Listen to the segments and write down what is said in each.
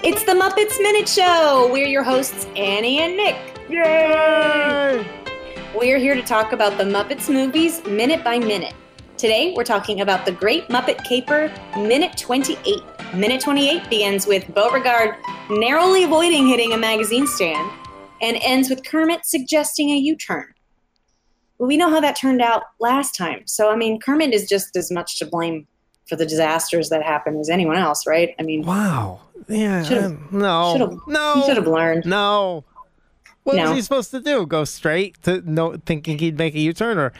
It's the Muppets Minute Show. We're your hosts, Annie and Nick. Yay! We're here to talk about the Muppets movies minute by minute. Today, we're talking about The Great Muppet Caper, minute 28. Minute 28 begins with Beauregard narrowly avoiding hitting a magazine stand and ends with Kermit suggesting a U-turn. We know how that turned out last time. So, I mean, Kermit is just as much to blame for the disasters that happened as anyone else, right? I mean, wow. Yeah. Should have learned. No. What was he supposed to do? Go straight to thinking he'd make a U-turn? Or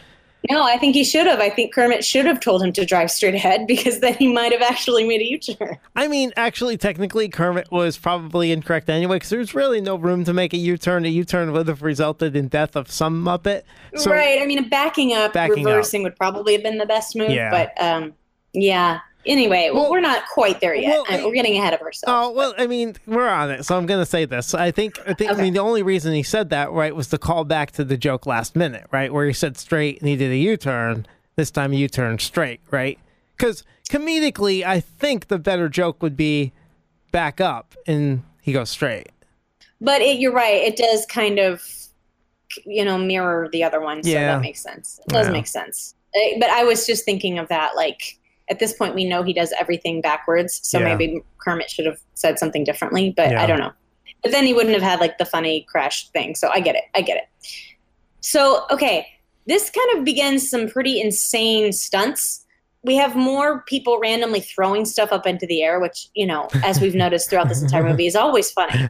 no, I think he should have. I think Kermit should have told him to drive straight ahead, because then he might have actually made a U-turn. I mean, actually, technically, Kermit was probably incorrect anyway, because there's really no room to make a U-turn. A U-turn would have resulted in death of some Muppet. So, right. I mean, reversing would probably have been the best move. Yeah. But, yeah. Anyway, well, we're not quite there yet. We're getting ahead of ourselves. We're on it, so I'm going to say this. I think okay. I mean, the only reason he said that, right, was to call back to the joke last minute, right, where he said straight and he did a U-turn. This time U-turn straight, right? Because comedically, I think the better joke would be back up and he goes straight. But you're right. It does kind of, mirror the other one, so that makes sense. It does make sense. But I was just thinking of that, at this point, we know he does everything backwards, so maybe Kermit should have said something differently, but I don't know. But then he wouldn't have had, the funny crash thing, so I get it. So, okay, this kind of begins some pretty insane stunts. We have more people randomly throwing stuff up into the air, which, as we've noticed throughout this entire movie, is always funny.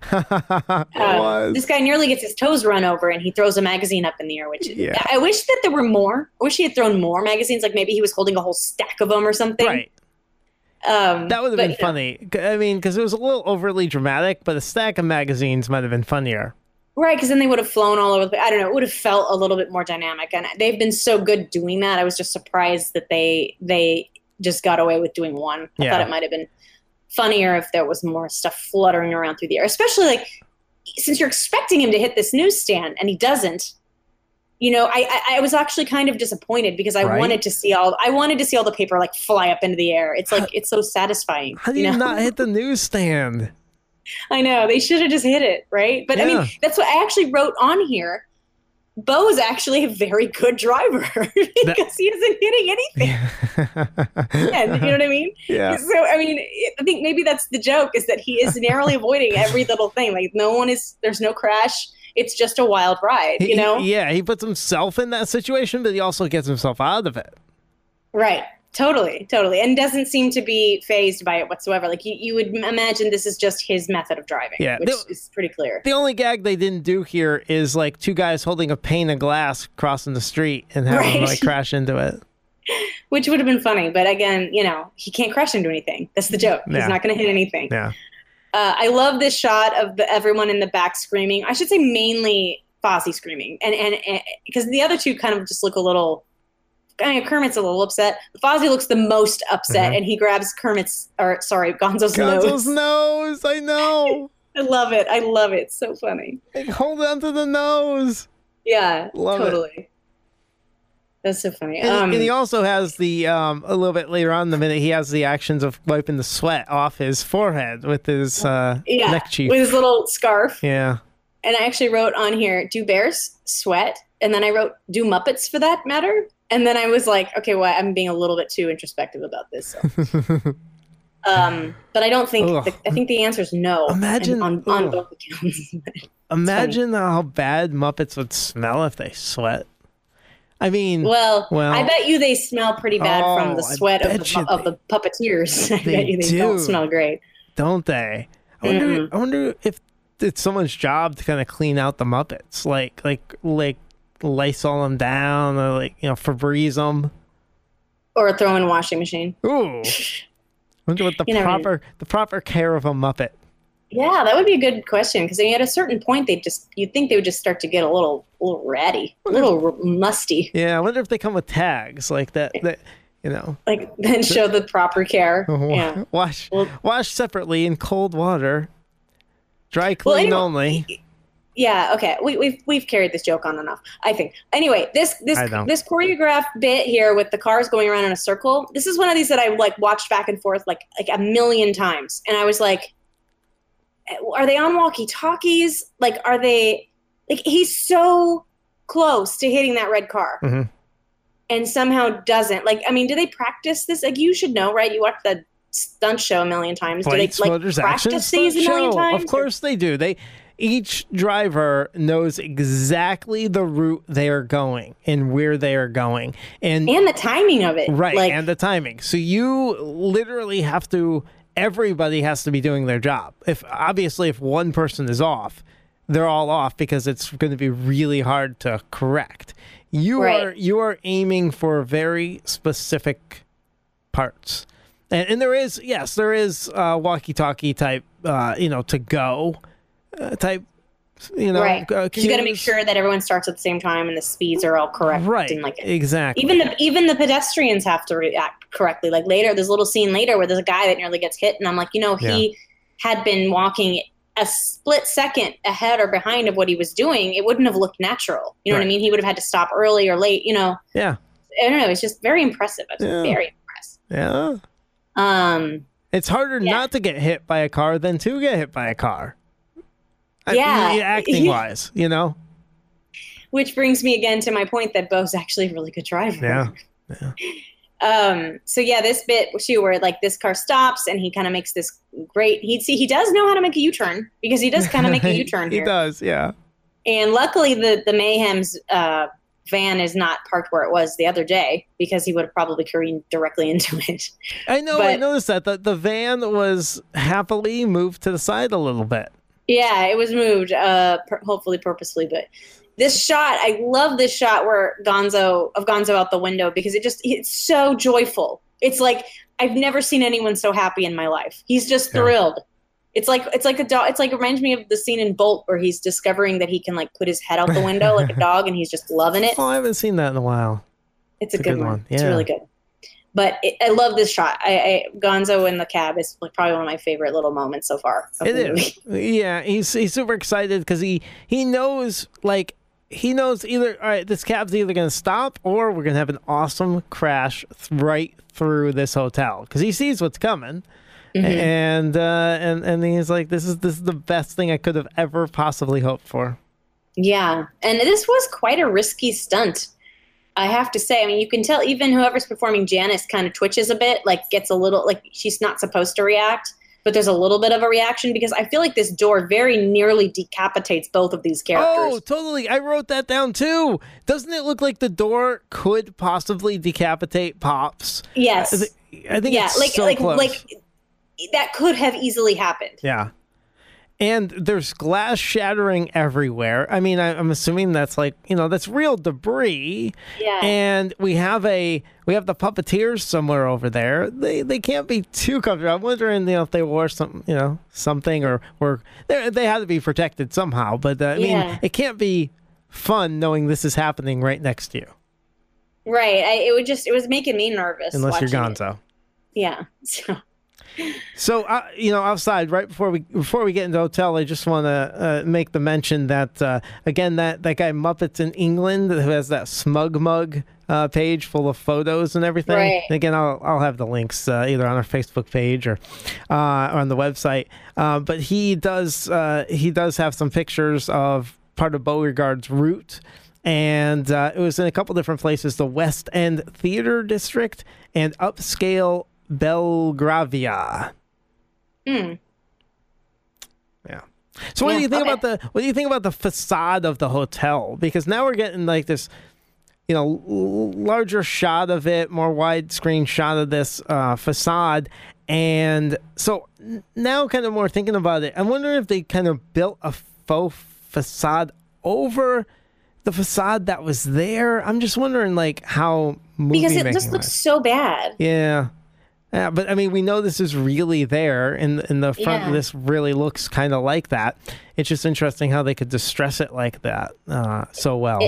This guy nearly gets his toes run over, and he throws a magazine up in the air, which I wish that there were more. I wish he had thrown more magazines. Maybe he was holding a whole stack of them or something. Right. That would have been funny. I mean, because it was a little overly dramatic, but a stack of magazines might have been funnier. Right, because then they would have flown all over the place. I don't know. It would have felt a little bit more dynamic. And they've been so good doing that. I was just surprised that they just got away with doing one. I thought it might have been funnier if there was more stuff fluttering around through the air. Especially, since you're expecting him to hit this newsstand and he doesn't. I was actually kind of disappointed because I wanted to see all the paper, fly up into the air. It's so satisfying. How do you not hit the newsstand? I know. They should have just hit it, right? But, I mean, that's what I actually wrote on here. Bo is actually a very good driver because he isn't hitting anything. Yeah, you know what I mean? Yeah. So, I mean, I think maybe that's the joke, is that he is narrowly avoiding every little thing. There's no crash. It's just a wild ride, you know? He puts himself in that situation, but he also gets himself out of it. Right. Totally. And doesn't seem to be phased by it whatsoever. You would imagine this is just his method of driving, which is pretty clear. The only gag they didn't do here is two guys holding a pane of glass crossing the street and having them crash into it. Which would have been funny. But again, he can't crash into anything. That's the joke. Yeah. He's not going to hit anything. Yeah. I love this shot of everyone in the back screaming. I should say mainly Fozzie screaming. And because the other two kind of just look a little... Kermit's a little upset. Fozzie looks the most upset, and he grabs Gonzo's nose. I know. I love it. It's so funny. Hold on to the nose. Yeah, totally. That's so funny. And he also has a little bit later on in the minute, he has the actions of wiping the sweat off his forehead with his neckerchief. With his little scarf. Yeah. And I actually wrote on here, do bears sweat? And then I wrote, do Muppets for that matter? And then I was like, okay, well, I'm being a little bit too introspective about this. So. But I don't think, I think the answer is no. Imagine on both accounts. Imagine how bad Muppets would smell if they sweat. I mean, well, I bet you they smell pretty bad from the sweat of the puppeteers. I bet you they don't smell great. Don't they? I wonder if it's someone's job to kind of clean out the Muppets. Lysol them down, or Febreze them, or throw in a washing machine. Ooh, wonder what the proper care of a Muppet. Yeah, that would be a good question, because at a certain point you'd think they would just start to get a little ratty, a little musty. Yeah, I wonder if they come with tags like that. Then show the proper care. Yeah. Wash separately in cold water, dry clean only. Yeah, okay. We've carried this joke on enough, I think. Anyway, this choreographed bit here with the cars going around in a circle. This is one of these that I watched back and forth like a million times, and I was like, are they on walkie-talkies? Are they? He's so close to hitting that red car, mm-hmm. and somehow doesn't. Do they practice this? You should know, right? You watched the stunt show a million times. Do they practice these a million times? Of course they do. Each driver knows exactly the route they are going and where they are going. And the timing of it. Right, and the timing. So you literally have to, everybody has to be doing their job. If one person is off, they're all off because it's going to be really hard to correct. You are aiming for very specific parts. And there is walkie-talkie type, to go. You got to make sure that everyone starts at the same time and the speeds are all correct, right? And exactly. Even the pedestrians have to react correctly. Later, there's a little scene later where there's a guy that nearly gets hit, and I'm like, he had been walking a split second ahead or behind of what he was doing. It wouldn't have looked natural. You know what I mean? He would have had to stop early or late. Yeah. I don't know. It's just very impressive. I was very impressed. Yeah. It's harder not to get hit by a car than to get hit by a car. Acting wise, Which brings me again to my point that Beau's actually a really good driver. Yeah. This bit too, where this car stops and he kind of makes this great. He does know how to make a U-turn because he does kind of make a U-turn. He does, yeah. And luckily, the Mayhem's van is not parked where it was the other day because he would have probably careened directly into it. I know. I noticed that the van was happily moved to the side a little bit. Yeah, it was moved, hopefully purposefully. But this shot, I love this shot of Gonzo out the window because it's so joyful. It's like I've never seen anyone so happy in my life. He's just thrilled. Yeah. It's like a dog. It reminds me of the scene in Bolt where he's discovering that he can put his head out the window like a dog, and he's just loving it. Oh, I haven't seen that in a while. It's a good one. Yeah. It's really good. But I love this shot. Gonzo in the cab is probably one of my favorite little moments so far. It is. Yeah, he's super excited because he knows, he knows either, all right, this cab's either going to stop or we're going to have an awesome crash right through this hotel because he sees what's coming. Mm-hmm. And he's like, this is the best thing I could have ever possibly hoped for. Yeah, and this was quite a risky stunt, I have to say. You can tell even whoever's performing Janis kind of twitches a bit, gets a little, she's not supposed to react, but there's a little bit of a reaction because I feel like this door very nearly decapitates both of these characters. Oh, totally. I wrote that down too. Doesn't it look like the door could possibly decapitate Pops? Yes. I think it's so close. That could have easily happened. Yeah. And there's glass shattering everywhere. I'm assuming that's that's real debris. Yeah. And we have the puppeteers somewhere over there. They can't be too comfortable. I'm wondering if they wore something or they had to be protected somehow. But it can't be fun knowing this is happening right next to you. Right. It was making me nervous. Unless you're Gonzo. Yeah. So, outside, right before we get into the hotel, I just want to make the mention that, again, that guy Muppets in England who has that smug mug page full of photos and everything. Right. And again, I'll have the links either on our Facebook page or on the website. But he does have some pictures of part of Beauregard's route. And it was in a couple different places, the West End Theater district and upscale Belgravia. Yeah. So what do you think about the facade of the hotel? Because now we're getting this, larger shot of it, more widescreen shot of this facade, and so now kind of more thinking about it, I'm wondering if they kind of built a faux facade over the facade that was there. I'm just wondering how movie making because it just looks so bad. Yeah. Yeah, but we know this is really there in the front. Yeah. This really looks kind of like that. It's just interesting how they could distress it like that so well.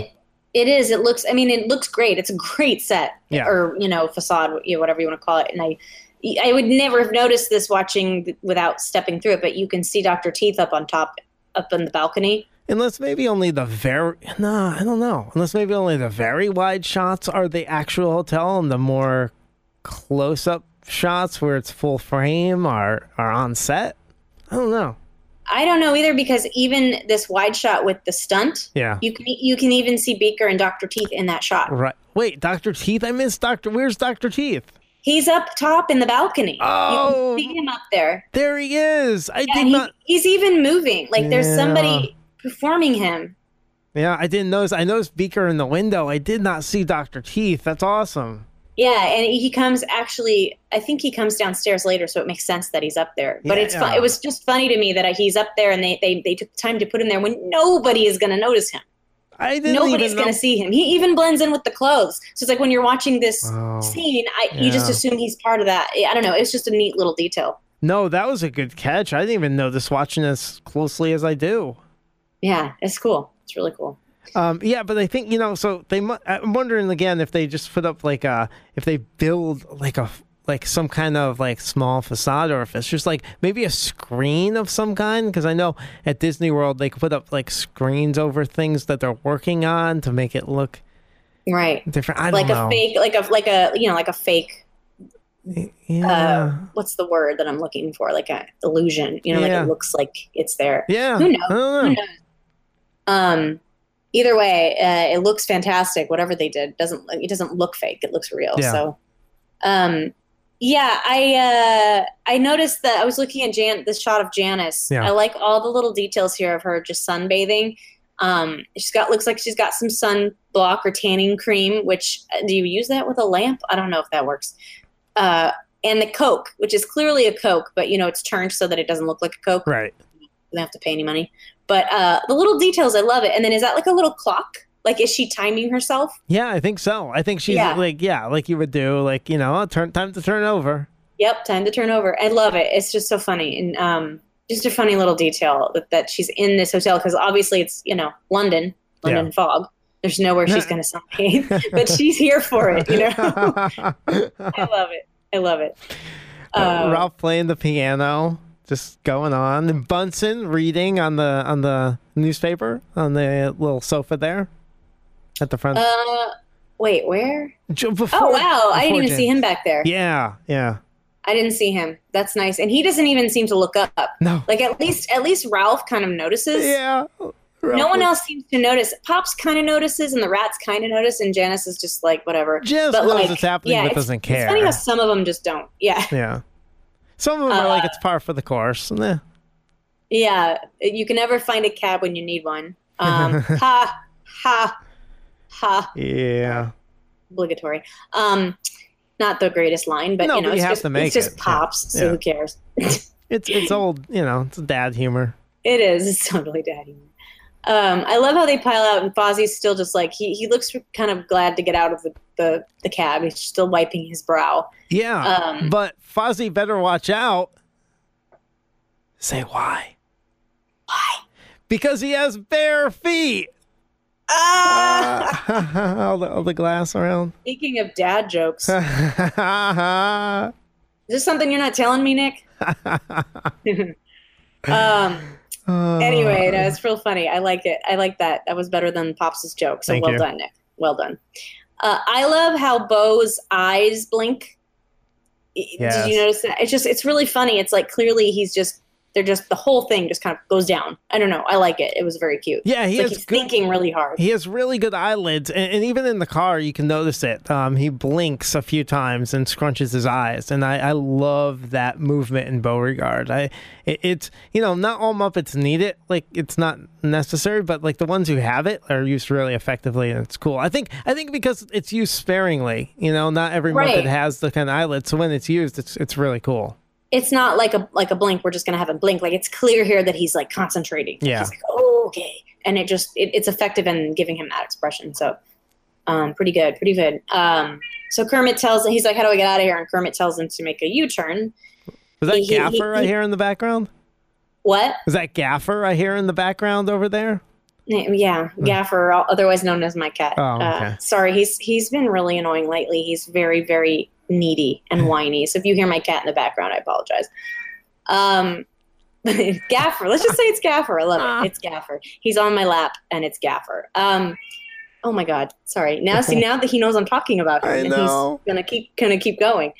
It is. It looks. It looks great. It's a great set, or facade, whatever you want to call it. And I would never have noticed this watching without stepping through it. But you can see Dr. Teeth up on top, up on the balcony. Unless maybe only the very... Nah, I don't know. Unless maybe only the very wide shots are the actual hotel and the more close-up shots where it's full frame are on set. I don't know. I don't know either, because even this wide shot with the stunt, you can even see Beaker and Dr. Teeth in that shot. Right. Wait, Dr. Teeth? I missed Dr. Where's Dr. Teeth? He's up top in the balcony. Oh, you can see him up there. There he is. I did not. He's even moving. Like there's somebody performing him. Yeah, I didn't notice. I noticed Beaker in the window. I did not see Dr. Teeth. That's awesome. Yeah, and he comes actually, I think he comes downstairs later, so it makes sense that he's up there. But it was just funny to me that he's up there and they took time to put him there when nobody is going to notice him. Nobody's going to see him. He even blends in with the clothes. So it's like when you're watching this scene, you just assume he's part of that. I don't know. It's just a neat little detail. No, that was a good catch. I didn't even notice watching as closely as I do. Yeah, it's cool. It's really cool. But I think, so I'm wondering again if they just put up if they build some kind of small facade, or if it's just maybe a screen of some kind, because I know at Disney World they could put up screens over things that they're working on to make it look right different. I don't know. like a fake. Yeah. What's the word that I'm looking for? Like an illusion. Like it looks like it's there. Yeah. Who knows? Either way, it looks fantastic. Whatever they did, it doesn't look fake. It looks real. Yeah. So, I noticed that I was looking at this shot of Janis. Yeah. I like all the little details here of her just sunbathing. Looks like she's got some sunblock or tanning cream. Which, do you use that with a lamp? I don't know if that works. And the Coke, which is clearly a Coke, but it's turned so that it doesn't look like a Coke. Right. You don't have to pay any money. But the little details, I love it. And then is that like a little clock? Like, is she timing herself? Yeah, I think so. I think she's like you would do, time to turn over. Yep, time to turn over. I love it. It's just so funny. And just a funny little detail that she's in this hotel, because obviously it's, London fog. There's nowhere she's going to sunbathe, but she's here for it, I love it. I love it. Ralph playing the piano. Just going on, and Bunsen reading on the newspaper on the little sofa there at the front. Wait, where? I didn't even see him back there. Yeah. I didn't see him. That's nice, and he doesn't even seem to look up. No, at least Ralph kind of notices. Yeah. No one else seems to notice. Pops kind of notices, and the rats kind of notice, and Janis is just like whatever. Janis knows what's happening, but doesn't care. It's funny how some of them just don't. Yeah. Yeah. Some of them are it's par for the course. Nah. Yeah, you can never find a cab when you need one. Ha, ha, ha. Yeah. Obligatory. Not the greatest line, but it's just Pops, so who cares? It's old, it's dad humor. It is. It's totally dad humor. I love how they pile out, and Fozzie's still just like he looks kind of glad to get out of the cab. He's still wiping his brow. Yeah, but Fozzie better watch out. Say why? Why? Because he has bare feet. All the glass around. Speaking of dad jokes, is this something you're not telling me, Nick? Anyway, it's real funny. I like it. I like that. That was better than Pops' joke. So well done, Nick. Well done. I love how Bo's eyes blink. Yes. Did you notice that? It's really funny. It's like clearly the whole thing just kind of goes down. I don't know. I like it. It was very cute. Yeah, he's thinking really hard. He has really good eyelids. And even in the car, you can notice it. He blinks a few times and scrunches his eyes. And I love that movement in Beauregard. It's not all Muppets need it. Like, it's not necessary, but the ones who have it are used really effectively, and it's cool. I think because it's used sparingly, not every Muppet has the kind of eyelid. So when it's used, it's really cool. It's not like a blink. We're just going to have a blink. Like, it's clear here that he's concentrating. Yeah. He's okay. And it just, it's effective in giving him that expression. So, pretty good. Pretty good. So Kermit tells him, he's like, how do I get out of here? And Kermit tells him to make a U-turn. Was that Gaffer right here in the background? What? Was that Gaffer right here in the background over there? Yeah. Gaffer, otherwise known as my cat. Oh, okay. Sorry. He's been really annoying lately. He's very, very needy and whiny. So if you hear my cat in the background, I apologize. Gaffer. Let's just say it's Gaffer. I love it. It's Gaffer. He's on my lap, and it's Gaffer. Oh my God. Sorry. Now, see, now that he knows I'm talking about him, and he's gonna keep going.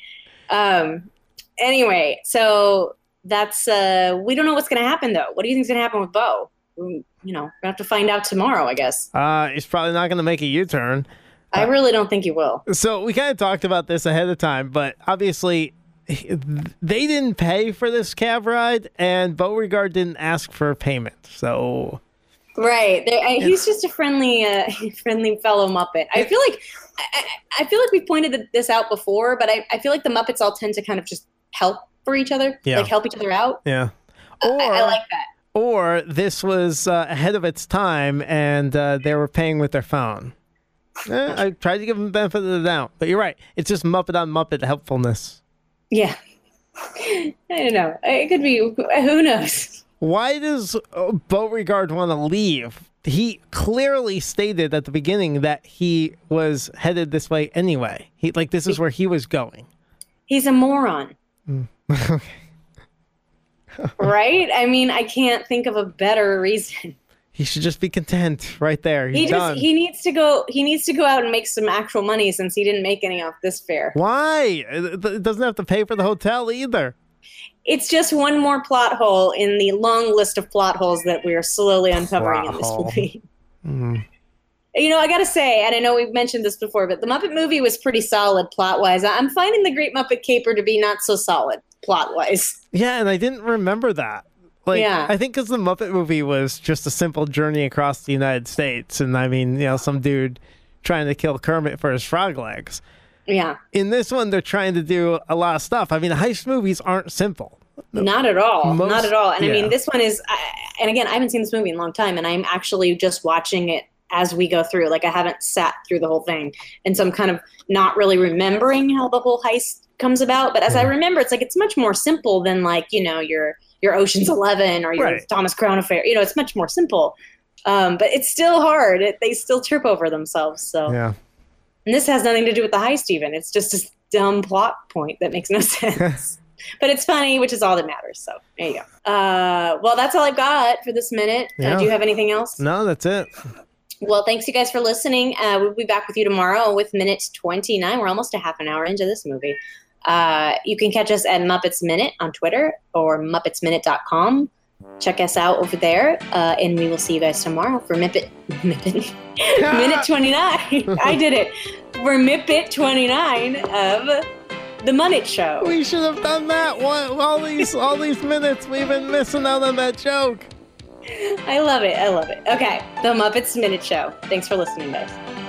Anyway, so that's we don't know what's gonna happen though. What do you think's gonna happen with Bo? You know, we're gonna have to find out tomorrow, I guess. He's probably not gonna make a U-turn. I really don't think he will. So we kind of talked about this ahead of time, but obviously they didn't pay for this cab ride, and Beauregard didn't ask for payment. So. Right, he's just a friendly fellow Muppet. I feel like we've pointed this out before, but I feel like the Muppets all tend to kind of just help for each other, like help each other out. Yeah, I like that. Or this was ahead of its time, and they were paying with their phone. I tried to give them the benefit of the doubt, but you're right. It's just Muppet on Muppet helpfulness. Yeah, I don't know. It could be. Who knows. Why does Beauregard want to leave? He clearly stated at the beginning that he was headed this way anyway. This is where he was going. He's a moron. Okay. Right? I mean, I can't think of a better reason. He should just be content right there. He needs to go out and make some actual money since he didn't make any off this fare. Why? It doesn't have to pay for the hotel either. It's just one more plot hole in the long list of plot holes that we are slowly uncovering in this movie. Mm. You know, I got to say, and I know we've mentioned this before, but the Muppet movie was pretty solid plot-wise. I'm finding The Great Muppet Caper to be not so solid plot-wise. Yeah, and I didn't remember that. I think because the Muppet movie was just a simple journey across the United States. And I mean, you know, some dude trying to kill Kermit for his frog legs. Yeah. In this one, they're trying to do a lot of stuff. I mean, heist movies aren't simple. Not at all. Not at all. And I mean, this one is, and again, I haven't seen this movie in a long time, and I'm actually just watching it as we go through. Like, I haven't sat through the whole thing. And so I'm kind of not really remembering how the whole heist comes about. But as I remember, it's like, it's much more simple than, like, you know, your Ocean's 11 or your Thomas Crown Affair. You know, it's much more simple. But it's still hard. They still trip over themselves. So, yeah. And this has nothing to do with the heist even. It's just this dumb plot point that makes no sense. But it's funny, which is all that matters. So there you go. Well, that's all I've got for this minute. Yeah. Do you have anything else? No, that's it. Well, thanks you guys for listening. We'll be back with you tomorrow with minute 29. We're almost a half an hour into this movie. You can catch us at Muppets Minute on Twitter or MuppetsMinute.com. Check us out over there, and we will see you guys tomorrow for Minute 29. I did it. For Muppet 29 of The Muppet Show. We should have done that. All these minutes we've been missing out on that joke. I love it. Okay, The Muppets Minute Show. Thanks for listening, guys.